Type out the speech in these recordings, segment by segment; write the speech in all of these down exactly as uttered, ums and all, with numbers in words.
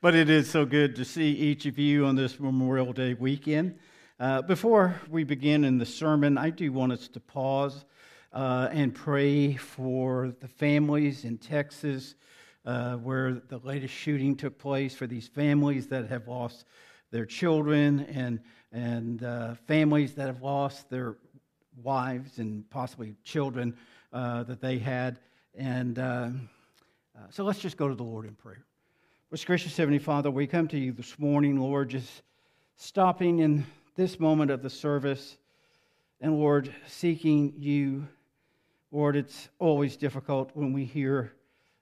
But it is so good to see each of you on this Memorial Day weekend. Uh, before we begin in the sermon, I do want us to pause uh, and pray for the families in Texas uh, where the latest shooting took place, for these families that have lost their children and and uh, families that have lost their wives and possibly children uh, that they had. And uh, uh, so let's just go to the Lord in prayer. Most gracious Heavenly Father, we come to you this morning, Lord, just stopping in this moment of the service and, Lord, seeking you. Lord, it's always difficult when we hear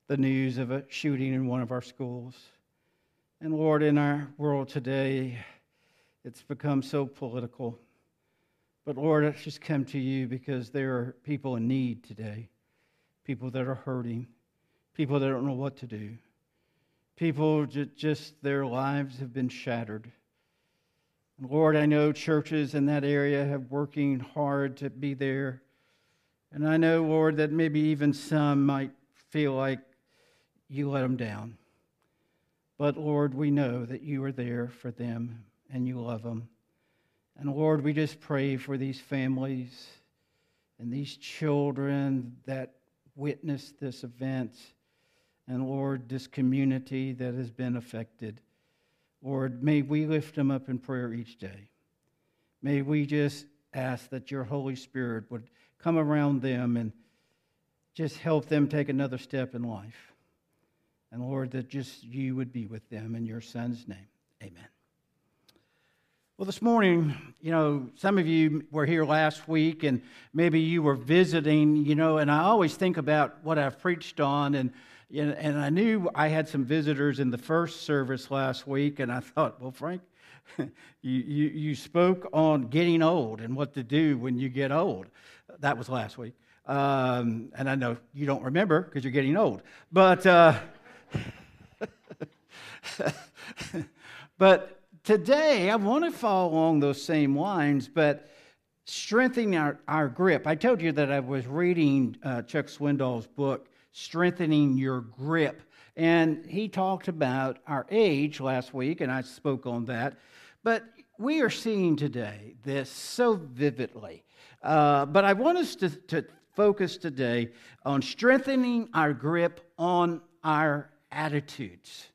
the news of a shooting in one of our schools. And, Lord, in our world today, it's become so political. But, Lord, I just come to you because there are people in need today, people that are hurting, people that don't know what to do, people just, their lives have been shattered. And Lord, I know churches in that area have working hard to be there. And I know, Lord, that maybe even some might feel like you let them down. But, Lord, we know that you are there for them and you love them. And, Lord, we just pray for these families and these children that witnessed this event and, Lord, this community that has been affected. Lord, may we lift them up in prayer each day. May we just ask that your Holy Spirit would come around them and just help them take another step in life. And, Lord, that just you would be with them in your Son's name. Amen. Well, this morning, you know, some of you were here last week and maybe you were visiting, you know, and I always think about what I've preached on, and and I knew I had some visitors in the first service last week, and I thought, well, Frank, you, you, you spoke on getting old and what to do when you get old. That was last week. Um, and I know you don't remember because you're getting old. But, uh, but today, I want to follow along those same lines, but strengthening our, our grip. I told you that I was reading uh, Chuck Swindoll's book, Strengthening Your Grip. And he talked about our age last week, and I spoke on that. But we are seeing today this so vividly. Uh, but I want us to, to focus today on strengthening our grip on our attitudes,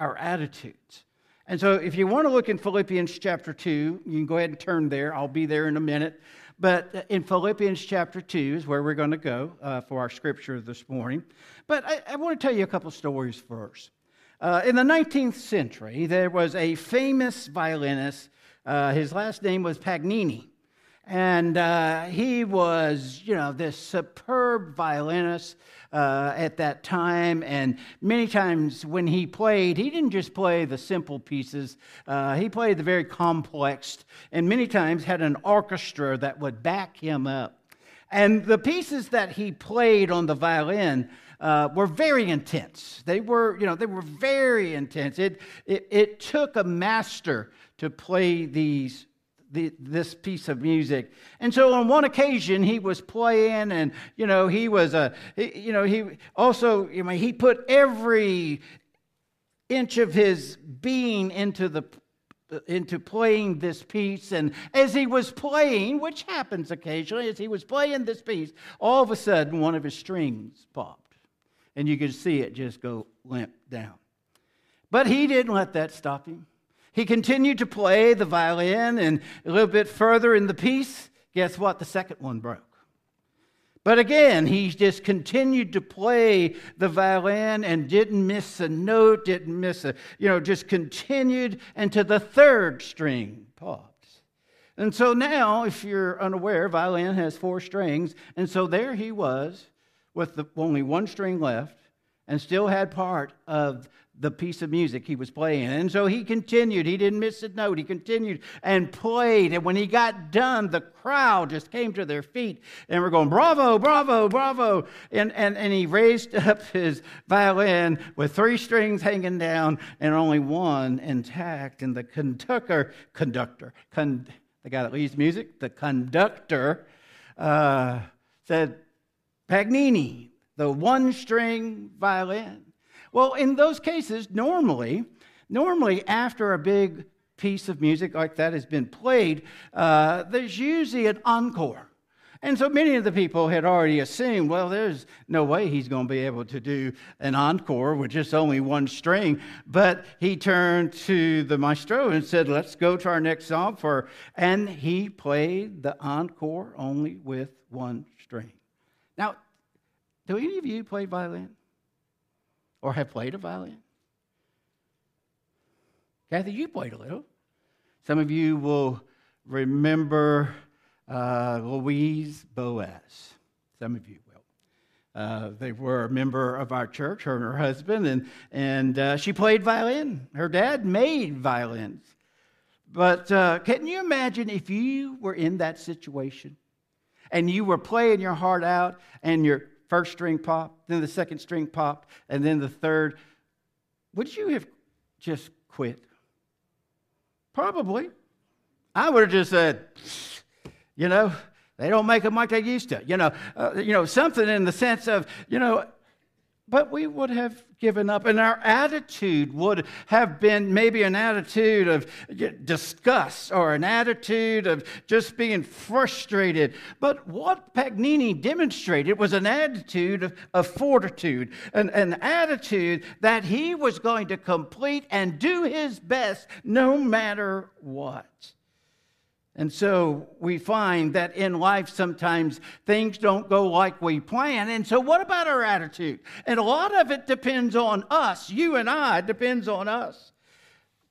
our attitudes. And so if you want to look in Philippians chapter two, you can go ahead and turn there. I'll be there in a minute. But in Philippians chapter two is where we're going to go uh, for our scripture this morning. But I, I want to tell you a couple stories first. Uh, in the nineteenth century, there was a famous violinist. Uh, his last name was Paganini. And uh, he was, you know, this superb violinist uh, at that time. And many times when he played, he didn't just play the simple pieces. Uh, he played the very complex, and many times had an orchestra that would back him up. And the pieces that he played on the violin uh, were very intense. They were, you know, they were very intense. It it, it took a master to play these The, this piece of music. And so on one occasion he was playing, and you know he was a he, you know he also I mean he put every inch of his being into the into playing this piece. And as he was playing, which happens occasionally, as he was playing this piece, all of a sudden one of his strings popped, and you could see it just go limp down. But he didn't let that stop him. He continued to play the violin, and a little bit further in the piece, guess what? The second one broke. But again, he just continued to play the violin and didn't miss a note, didn't miss a, you know, just continued until the third string popped. And so now, if you're unaware, violin has four strings, and so there he was with the, only one string left, and still had part of the piece of music he was playing. And so he continued. He didn't miss a note. He continued and played. And when he got done, the crowd just came to their feet and were going, bravo, bravo, bravo. And, and, and he raised up his violin with three strings hanging down and only one intact. And the conductor, conductor, con, the guy that leads music, the conductor uh, said, Paganini, the one-string violin. Well, in those cases, normally, normally after a big piece of music like that has been played, uh, there's usually an encore. And so many of the people had already assumed, well, there's no way he's going to be able to do an encore with just only one string. But he turned to the maestro and said, let's go to our next song. For, and he played the encore only with one string. Now, do any of you play violin or have played a violin? Kathy, you played a little. Some of you will remember... Uh, Louise Boaz, some of you will. Uh, they were a member of our church, her and her husband, and, and uh, she played violin. Her dad made violins. But uh, can you imagine if you were in that situation and you were playing your heart out and your first string popped, then the second string popped, and then the third? Would you have just quit? Probably. I would have just said... You know, they don't make them like they used to. You know, uh, you know, something in the sense of, you know, but we would have given up. And our attitude would have been maybe an attitude of disgust or an attitude of just being frustrated. But what Paganini demonstrated was an attitude of, of fortitude, an, an attitude that he was going to complete and do his best no matter what. And so we find that in life sometimes things don't go like we plan. And so what about our attitude? And a lot of it depends on us. You and I, depends on us.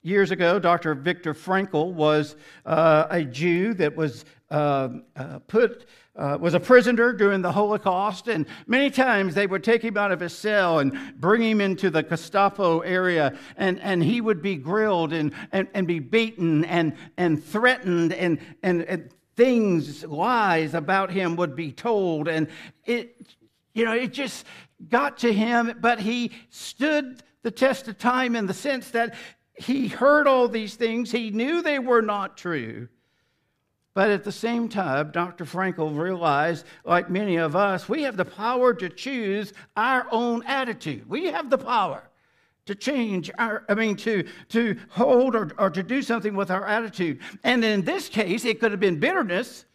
Years ago, Doctor Viktor Frankl was uh, a Jew that was uh, uh, put... Uh, was a prisoner during the Holocaust, and many times they would take him out of his cell and bring him into the Gestapo area, and, and he would be grilled and, and, and be beaten and, and threatened, and, and, and things, lies about him would be told, and it, you know, it just got to him, but he stood the test of time in the sense that he heard all these things, he knew they were not true. But at the same time, Doctor Frankl realized, like many of us, we have the power to choose our own attitude. We have the power to change our, I mean, to, to hold or, or to do something with our attitude. And in this case, it could have been bitterness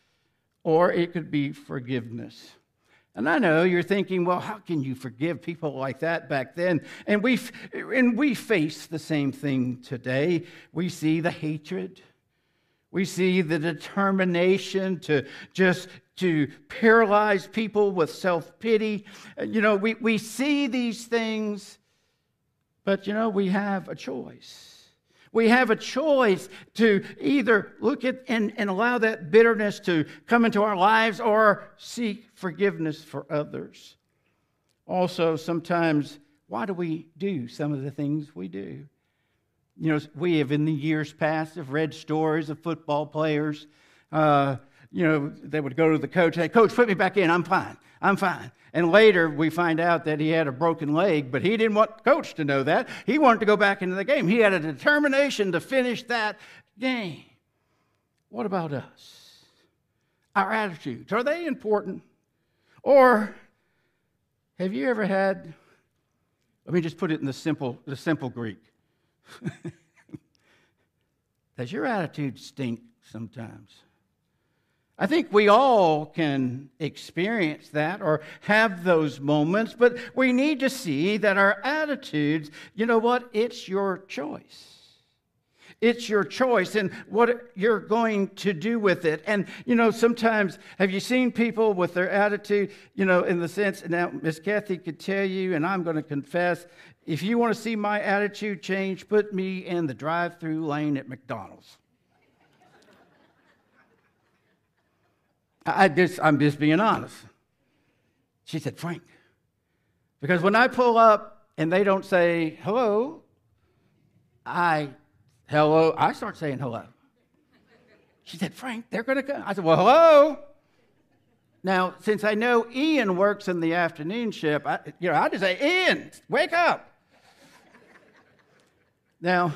or it could be forgiveness. And I know you're thinking, well, how can you forgive people like that back then? And we and we face the same thing today. We see the hatred. We see the determination to just to paralyze people with self-pity. You know, we, we see these things, but, you know, we have a choice. We have a choice to either look at and, and allow that bitterness to come into our lives or seek forgiveness for others. Also, sometimes, why do we do some of the things we do? You know, we have in the years past have read stories of football players. Uh, you know, they would go to the coach and say, Coach, put me back in. I'm fine. I'm fine. And later we find out that he had a broken leg, but he didn't want the coach to know that. He wanted to go back into the game. He had a determination to finish that game. What about us? Our attitudes, are they important? Or have you ever had, let me just put it in the simple, the simple Greek. Does your attitude stink sometimes? I think we all can experience that or have those moments, but we need to see that our attitudes, you know what? It's your choice. It's your choice and what you're going to do with it. And, you know, sometimes, have you seen people with their attitude, you know, in the sense, now, Miss Kathy could tell you, and I'm going to confess, if you want to see my attitude change, put me in the drive-through lane at McDonald's. I just, I'm just being honest. She said, Frank, because when I pull up and they don't say, hello, I... Hello. I start saying hello. She said, Frank, they're going to come. I said, well, hello. Now, since I know Ian works in the afternoon shift, I, you know, I just say, Ian, wake up. Now,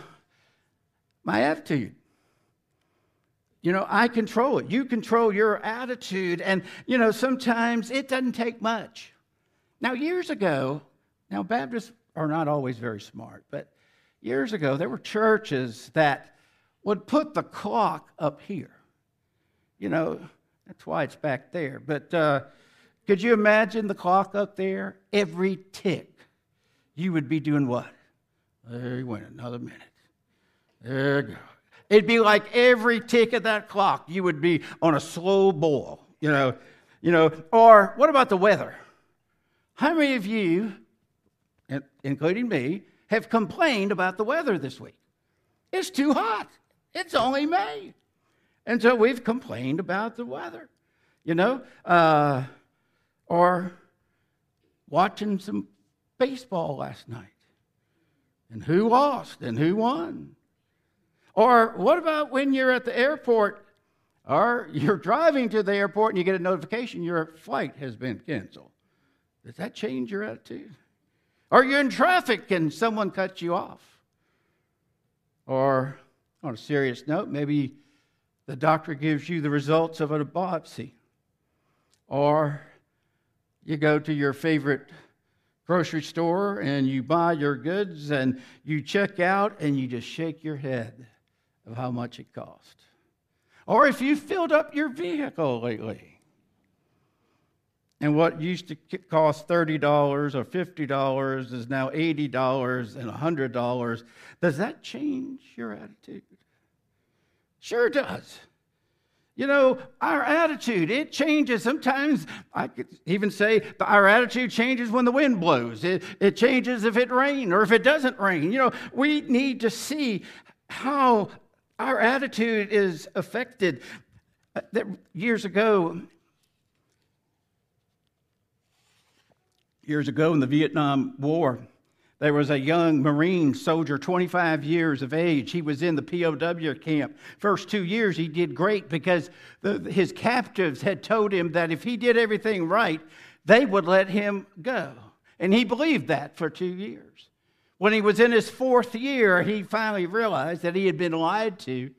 my attitude, you know, I control it. You control your attitude. And, you know, sometimes it doesn't take much. Now, years ago, now Baptist are not always very smart, but years ago there were churches that would put the clock up here. You know, that's why it's back there. But uh, could you imagine the clock up there? Every tick, you would be doing what? There you went, another minute. There you go. It'd be like every tick of that clock, you would be on a slow boil, you know. You know, or what about the weather? How many of you, including me, have complained about the weather this week? It's too hot. It's only May. And so we've complained about the weather, you know, uh, or watching some baseball last night. And who lost and who won? Or what about when you're at the airport or you're driving to the airport and you get a notification your flight has been canceled? Does that change your attitude? Or you're in traffic and someone cuts you off. Or on a serious note, maybe the doctor gives you the results of a biopsy. Or you go to your favorite grocery store and you buy your goods and you check out and you just shake your head of how much it cost. Or if you filled up your vehicle lately and what used to cost thirty dollars or fifty dollars is now eighty dollars and one hundred dollars, does that change your attitude? Sure does. You know, our attitude, it changes. Sometimes I could even say our attitude changes when the wind blows. It, it changes if it rains or if it doesn't rain. You know, we need to see how our attitude is affected. Years ago, years ago in the Vietnam War, there was a young Marine soldier, twenty-five years of age. He was in the P O W camp. First two years, he did great because the, his captives had told him that if he did everything right, they would let him go. And he believed that for two years. When he was in his fourth year, he finally realized that he had been lied to.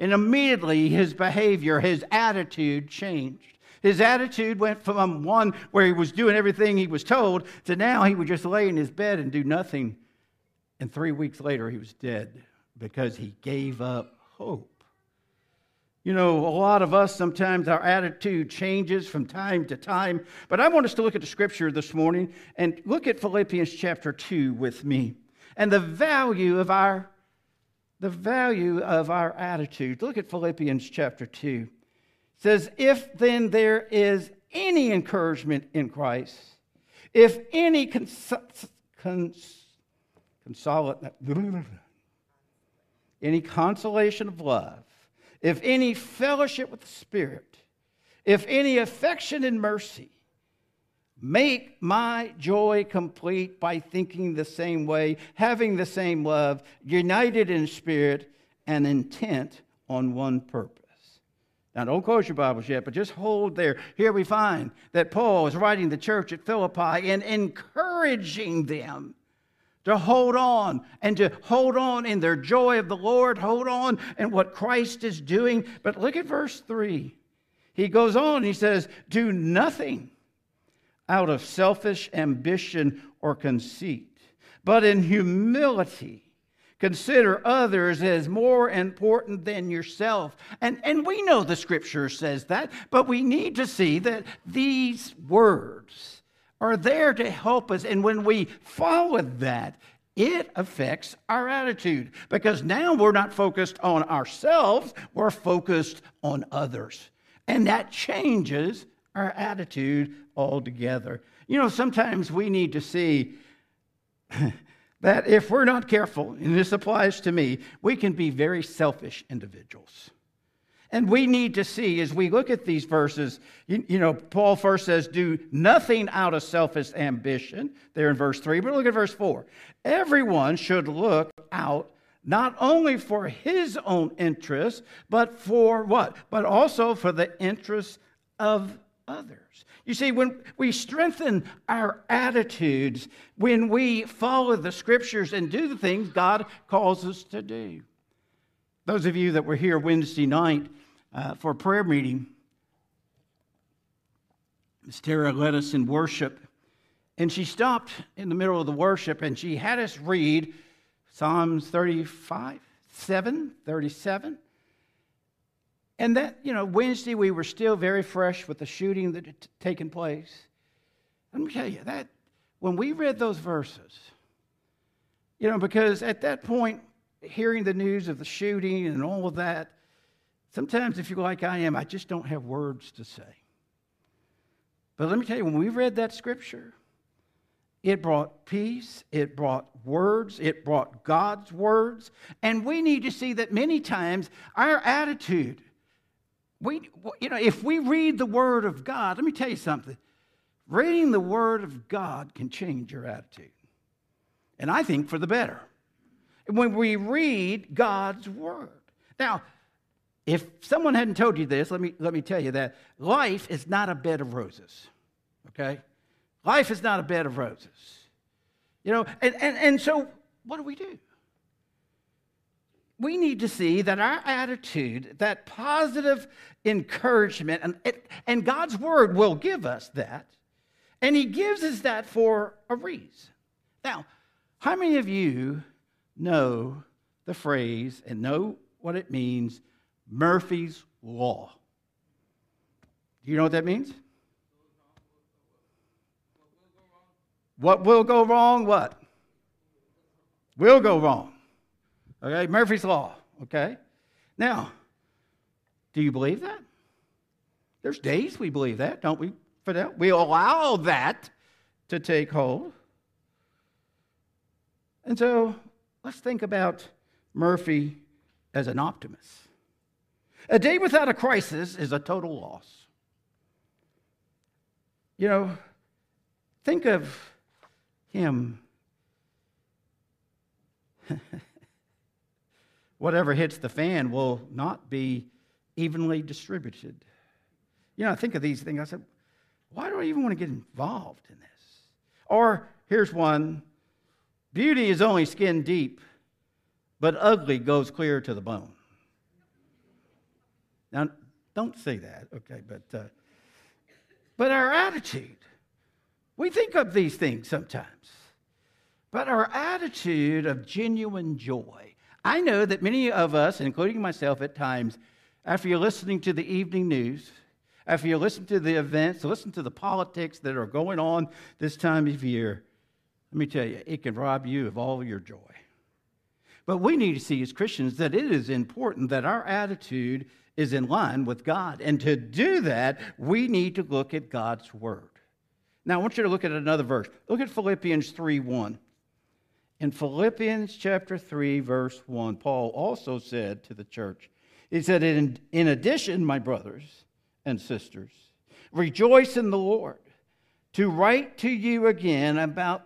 And immediately, his behavior, his attitude changed. His attitude went from one where he was doing everything he was told to now he would just lay in his bed and do nothing. And three weeks later, he was dead because he gave up hope. You know, a lot of us, sometimes our attitude changes from time to time. But I want us to look at the scripture this morning and look at Philippians chapter two with me and the value of our, the value of our attitude. Look at Philippians chapter two. Says, if then there is any encouragement in Christ, if any cons- cons- consolation, any consolation of love, if any fellowship with the Spirit, if any affection and mercy, make my joy complete by thinking the same way, having the same love, united in spirit and intent on one purpose. Now, don't close your Bibles yet, but just hold there. Here we find that Paul is writing the church at Philippi and encouraging them to hold on and to hold on in their joy of the Lord, hold on in what Christ is doing. But look at verse three. He goes on, he says, do nothing out of selfish ambition or conceit, but in humility consider others as more important than yourself. And, and we know the scripture says that, but we need to see that these words are there to help us. And when we follow that, it affects our attitude because now we're not focused on ourselves, we're focused on others. And that changes our attitude altogether. You know, sometimes we need to see that if we're not careful, and this applies to me, we can be very selfish individuals. And we need to see, as we look at these verses, you, you know, Paul first says, do nothing out of selfish ambition, there in verse three, but look at verse four. Everyone should look out not only for his own interests, but for what? But also for the interests of others. You see, when we strengthen our attitudes, when we follow the scriptures and do the things God calls us to do. Those of you that were here Wednesday night uh, for a prayer meeting, Miss Tara led us in worship, And she stopped in the middle of the worship, and she had us read Psalms thirty-five, seven, thirty-seven. And that, you know, Wednesday we were still very fresh with the shooting that had taken place. Let me tell you, that when we read those verses, you know, because at that point, hearing the news of the shooting and all of that, sometimes if you're like I am, I just don't have words to say. But let me tell you, when we read that scripture, it brought peace, it brought words, it brought God's words. And we need to see that many times our attitude, we, you know, if we read the Word of God, let me tell you something. Reading the Word of God can change your attitude. And I think for the better. When we read God's Word. Now, if someone hadn't told you this, let me, let me tell you that life is not a bed of roses, okay? Life is not a bed of roses. You know, and, and, and so what do we do? We need to see that our attitude, that positive encouragement, and, and God's Word will give us that, and He gives us that for a reason. Now, how many of you know the phrase and know what it means, Murphy's Law? Do you know what that means? What will go wrong, what? Will go wrong. Okay, Murphy's Law, okay? Now, do you believe that? There's days we believe that, don't we, Fidel? We allow that to take hold. And so let's think about Murphy as an optimist. A day without a crisis is a total loss. You know, think of him. Whatever hits the fan will not be evenly distributed. You know, I think of these things. I said, why do I even want to get involved in this? Or here's one. Beauty is only skin deep, but ugly goes clear to the bone. Now, don't say that, okay, but, uh, but our attitude. We think of these things sometimes. But our attitude of genuine joy. I know that many of us, including myself at times, after you're listening to the evening news, after you listen to the events, listen to the politics that are going on this time of year, let me tell you, it can rob you of all of your joy. But we need to see as Christians that it is important that our attitude is in line with God. And to do that, we need to look at God's Word. Now, I want you to look at another verse. Look at Philippians three one. In Philippians chapter three, verse one, Paul also said to the church, he said, in, in addition, my brothers and sisters, rejoice in the Lord. To write to you again about,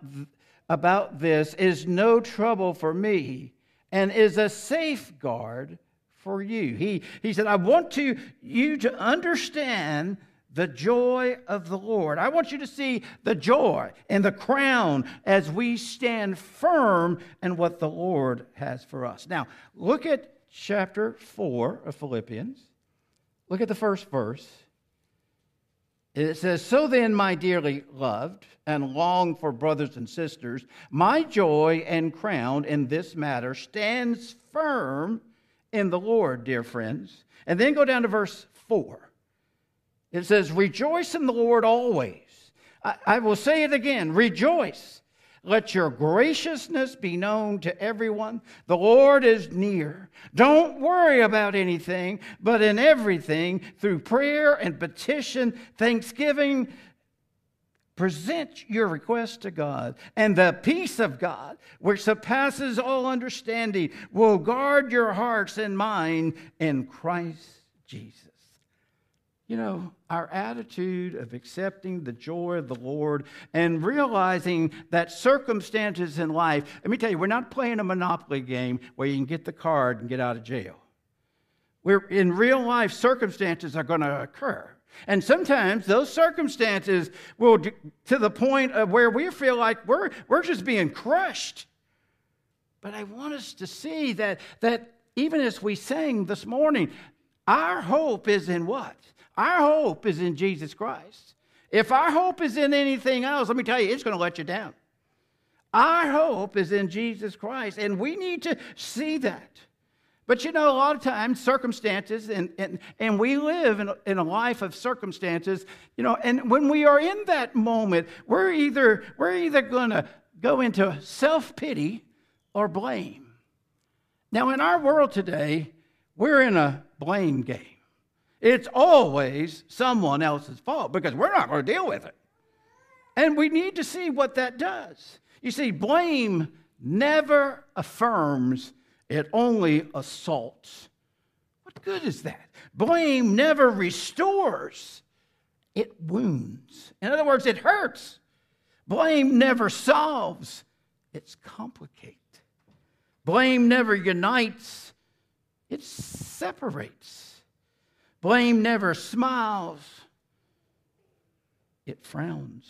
about this is no trouble for me and is a safeguard for you. He, he said, I want to, you to understand the joy of the Lord. I want you to see the joy and the crown as we stand firm in what the Lord has for us. Now, look at chapter four of Philippians. Look at the first verse. It says, so then, my dearly loved and long for brothers and sisters, my joy and crown in this matter stands firm in the Lord, dear friends. And then go down to verse four. It says, rejoice in the Lord always. I, I will say it again, rejoice. Let your graciousness be known to everyone. The Lord is near. Don't worry about anything, but in everything, through prayer and petition, thanksgiving, present your request to God. And the peace of God, which surpasses all understanding, will guard your hearts and mind in Christ Jesus. You know, our attitude of accepting the joy of the Lord and realizing that circumstances in life, let me tell you, we're not playing a Monopoly game where you can get the card and get out of jail. We're in real life, circumstances are going to occur. And sometimes those circumstances will, to the point of where we feel like we're, we're just being crushed. But I want us to see that, that even as we sang this morning, our hope is in what? Our hope is in Jesus Christ. If our hope is in anything else, let me tell you, it's going to let you down. Our hope is in Jesus Christ, and we need to see that. But you know, a lot of times, circumstances, and, and, and we live in, in a life of circumstances, you know, and when we are in that moment, we're either, we're either going to go into self-pity or blame. Now, in our world today, we're in a blame game. It's always someone else's fault because we're not going to deal with it. And we need to see what that does. You see, blame never affirms. It only assaults. What good is that? Blame never restores. It wounds. In other words, it hurts. Blame never solves. It's complicated. Blame never unites. It separates. Blame never smiles. It frowns.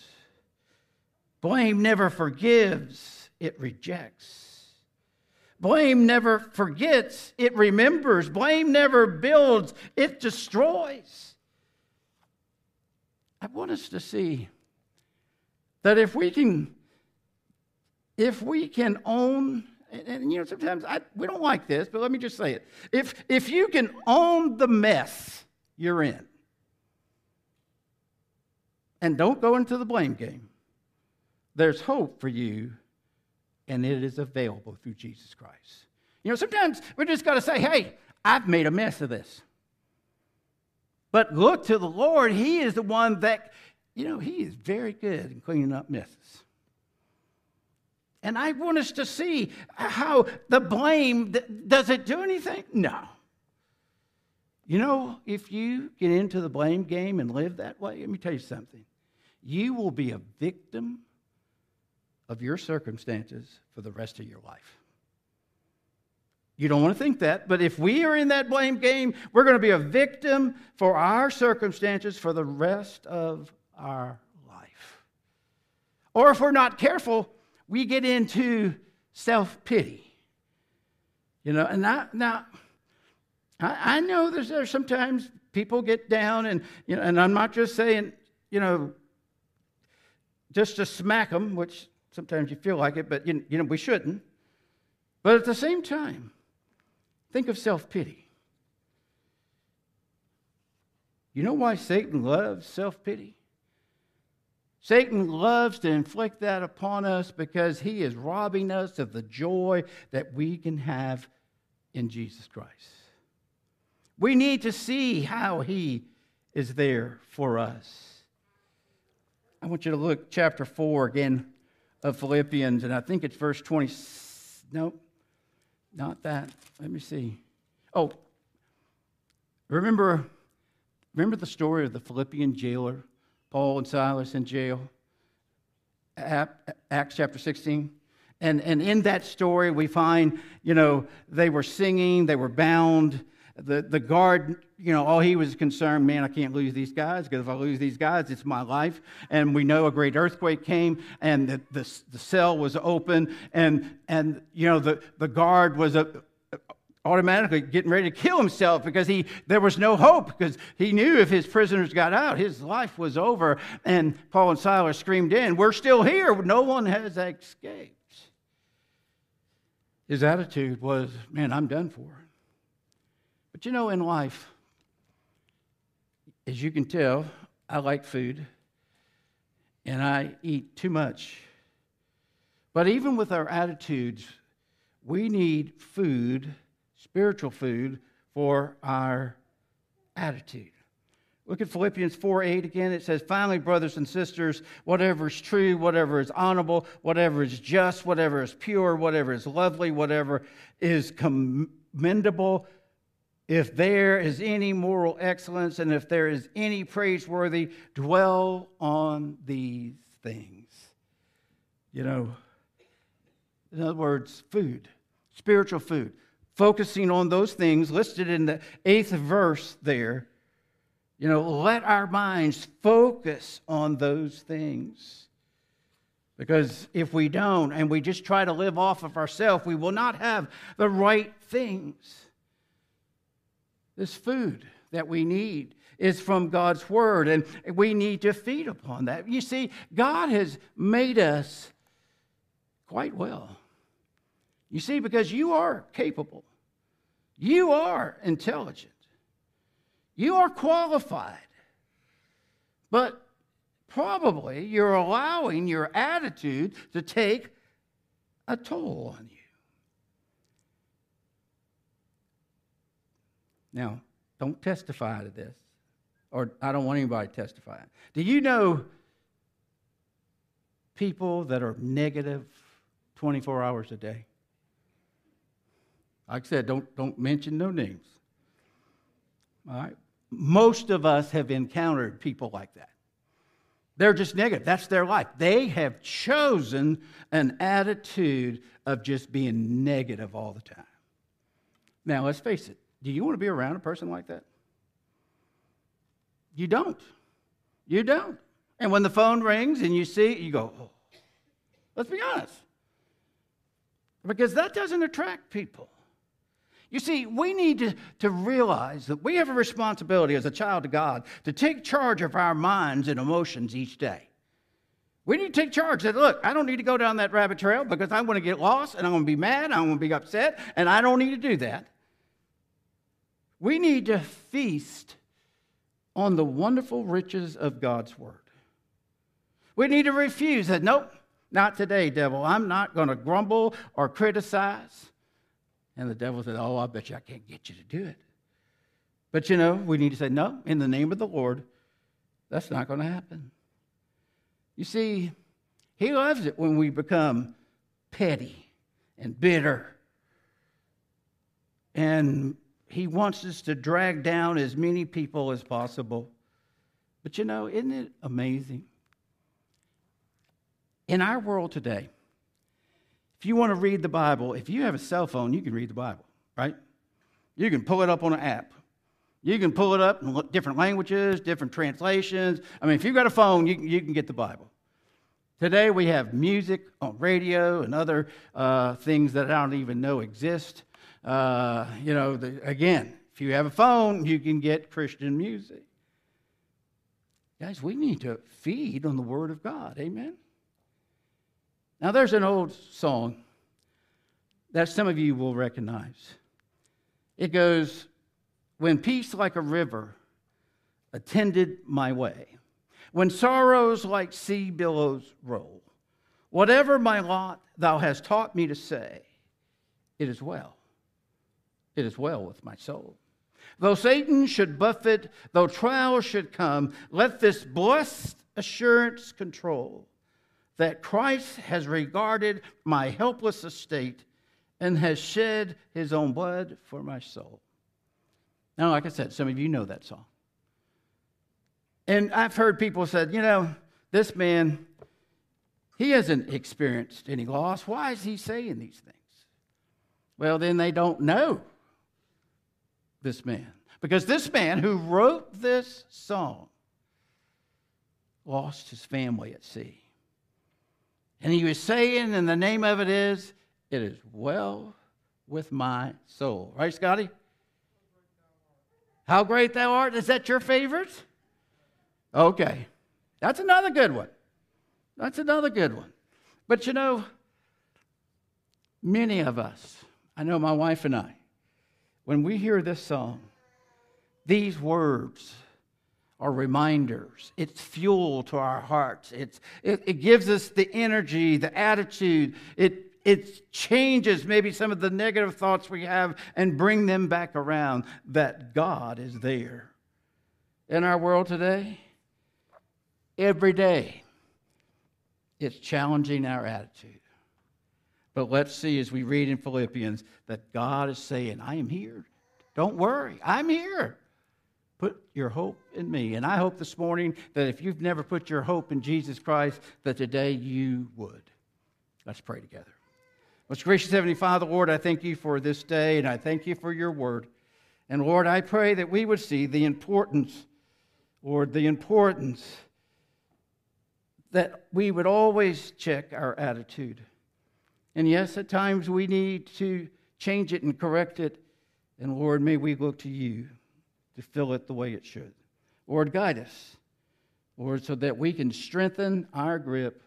Blame never forgives. It rejects. Blame never forgets, it remembers. Blame never builds, it destroys. I want us to see that if we can, if we can own, and, and you know, sometimes I, we don't like this, but let me just say it. If, if you can own the mess you're in, and don't go into the blame game, there's hope for you. And it is available through Jesus Christ. You know, sometimes we just got to say, hey, I've made a mess of this. But look to the Lord. He is the one that, you know, he is very good in cleaning up messes. And I want us to see how the blame, does it do anything? No. You know, if you get into the blame game and live that way, let me tell you something. You will be a victim of your circumstances for the rest of your life. You don't want to think that, but if we are in that blame game, we're going to be a victim for our circumstances for the rest of our life. Or if we're not careful, we get into self-pity. You know, and I, now, I, I know there's, there's sometimes people get down, and, you know, and I'm not just saying, you know, just to smack them, which sometimes you feel like it, but you, you know, we shouldn't. But at the same time, think of self-pity. You know why Satan loves self-pity? Satan loves to inflict that upon us because he is robbing us of the joy that we can have in Jesus Christ. We need to see how he is there for us. I want you to look chapter four again of Philippians, and I think it's verse twenty. Nope, not that. Let me see. Oh, remember, remember the story of the Philippian jailer, Paul and Silas in jail, Acts chapter sixteen? And, and in that story, we find, you know, they were singing, they were bound. The, the guard, you know, all he was concerned, man, I can't lose these guys, because if I lose these guys, it's my life. And we know a great earthquake came, and the, the, the cell was open, and, and you know, the, the guard was a, automatically getting ready to kill himself because he there was no hope, because he knew if his prisoners got out, his life was over. And Paul and Silas screamed in, "We're still here. No one has escaped." His attitude was, man, I'm done for. But you know, in life, as you can tell, I like food, and I eat too much. But even with our attitudes, we need food, spiritual food, for our attitude. Look at Philippians four eight again. It says, "Finally, brothers and sisters, whatever is true, whatever is honorable, whatever is just, whatever is pure, whatever is lovely, whatever is commendable, if there is any moral excellence, and if there is any praiseworthy, dwell on these things." You know, in other words, food, spiritual food, focusing on those things listed in the eighth verse there. You know, let our minds focus on those things. Because if we don't, and we just try to live off of ourselves, we will not have the right things. This food that we need is from God's word, and we need to feed upon that. You see, God has made us quite well. You see, because you are capable. You are intelligent. You are qualified. But probably you're allowing your attitude to take a toll on you. Now, don't testify to this, or I don't want anybody to testify. Do you know people that are negative twenty-four hours a day? Like I said, don't, don't mention no names. All right? Most of us have encountered people like that. They're just negative. That's their life. They have chosen an attitude of just being negative all the time. Now, let's face it. Do you want to be around a person like that? You don't. You don't. And when the phone rings and you see, you go, oh. Let's be honest. Because that doesn't attract people. You see, we need to, to realize that we have a responsibility as a child of God to take charge of our minds and emotions each day. We need to take charge that, look, I don't need to go down that rabbit trail because I'm going to get lost and I'm going to be mad and I'm going to be upset and I don't need to do that. We need to feast on the wonderful riches of God's word. We need to refuse that, nope, not today, devil. I'm not going to grumble or criticize. And the devil said, oh, I bet you I can't get you to do it. But, you know, we need to say, no, in the name of the Lord, that's not going to happen. You see, he loves it when we become petty and bitter. And he wants us to drag down as many people as possible. But, you know, isn't it amazing? In our world today, if you want to read the Bible, if you have a cell phone, you can read the Bible, right? You can pull it up on an app. You can pull it up in different languages, different translations. I mean, if you've got a phone, you can, you can get the Bible. Today we have music on radio and other uh, things that I don't even know exist. Uh, you know, the, again, if you have a phone, you can get Christian music. Guys, we need to feed on the Word of God, amen? Now, there's an old song that some of you will recognize. It goes, when peace like a river attended my way, when sorrows like sea billows roll, whatever my lot thou hast taught me to say, it is well, it is well with my soul. Though Satan should buffet, though trials should come, let this blessed assurance control, that Christ has regarded my helpless estate and has shed his own blood for my soul. Now, like I said, some of you know that song. And I've heard people say, you know, this man, he hasn't experienced any loss. Why is he saying these things? Well, then they don't know this man. Because this man who wrote this song lost his family at sea. And he was saying, and the name of it is, it is well with my soul. Right, Scotty? How great thou art. Is that your favorite? Okay. That's another good one. That's another good one. But, you know, many of us, I know my wife and I, when we hear this song, these words are reminders. It's fuel to our hearts. It's, it, it gives us the energy, the attitude. It, it changes maybe some of the negative thoughts we have and bring them back around that God is there. In our world today, every day, it's challenging our attitude. But let's see as we read in Philippians that God is saying, I am here. Don't worry. I'm here. Put your hope in me. And I hope this morning that if you've never put your hope in Jesus Christ, that today you would. Let's pray together. Most gracious Heavenly Father, Lord, I thank you for this day, and I thank you for your word. And Lord, I pray that we would see the importance, Lord, the importance that we would always check our attitude. And yes, at times we need to change it and correct it. And Lord, may we look to you to fill it the way it should. Lord, guide us, Lord, so that we can strengthen our grip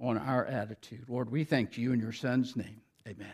on our attitude. Lord, we thank you in your Son's name. Amen.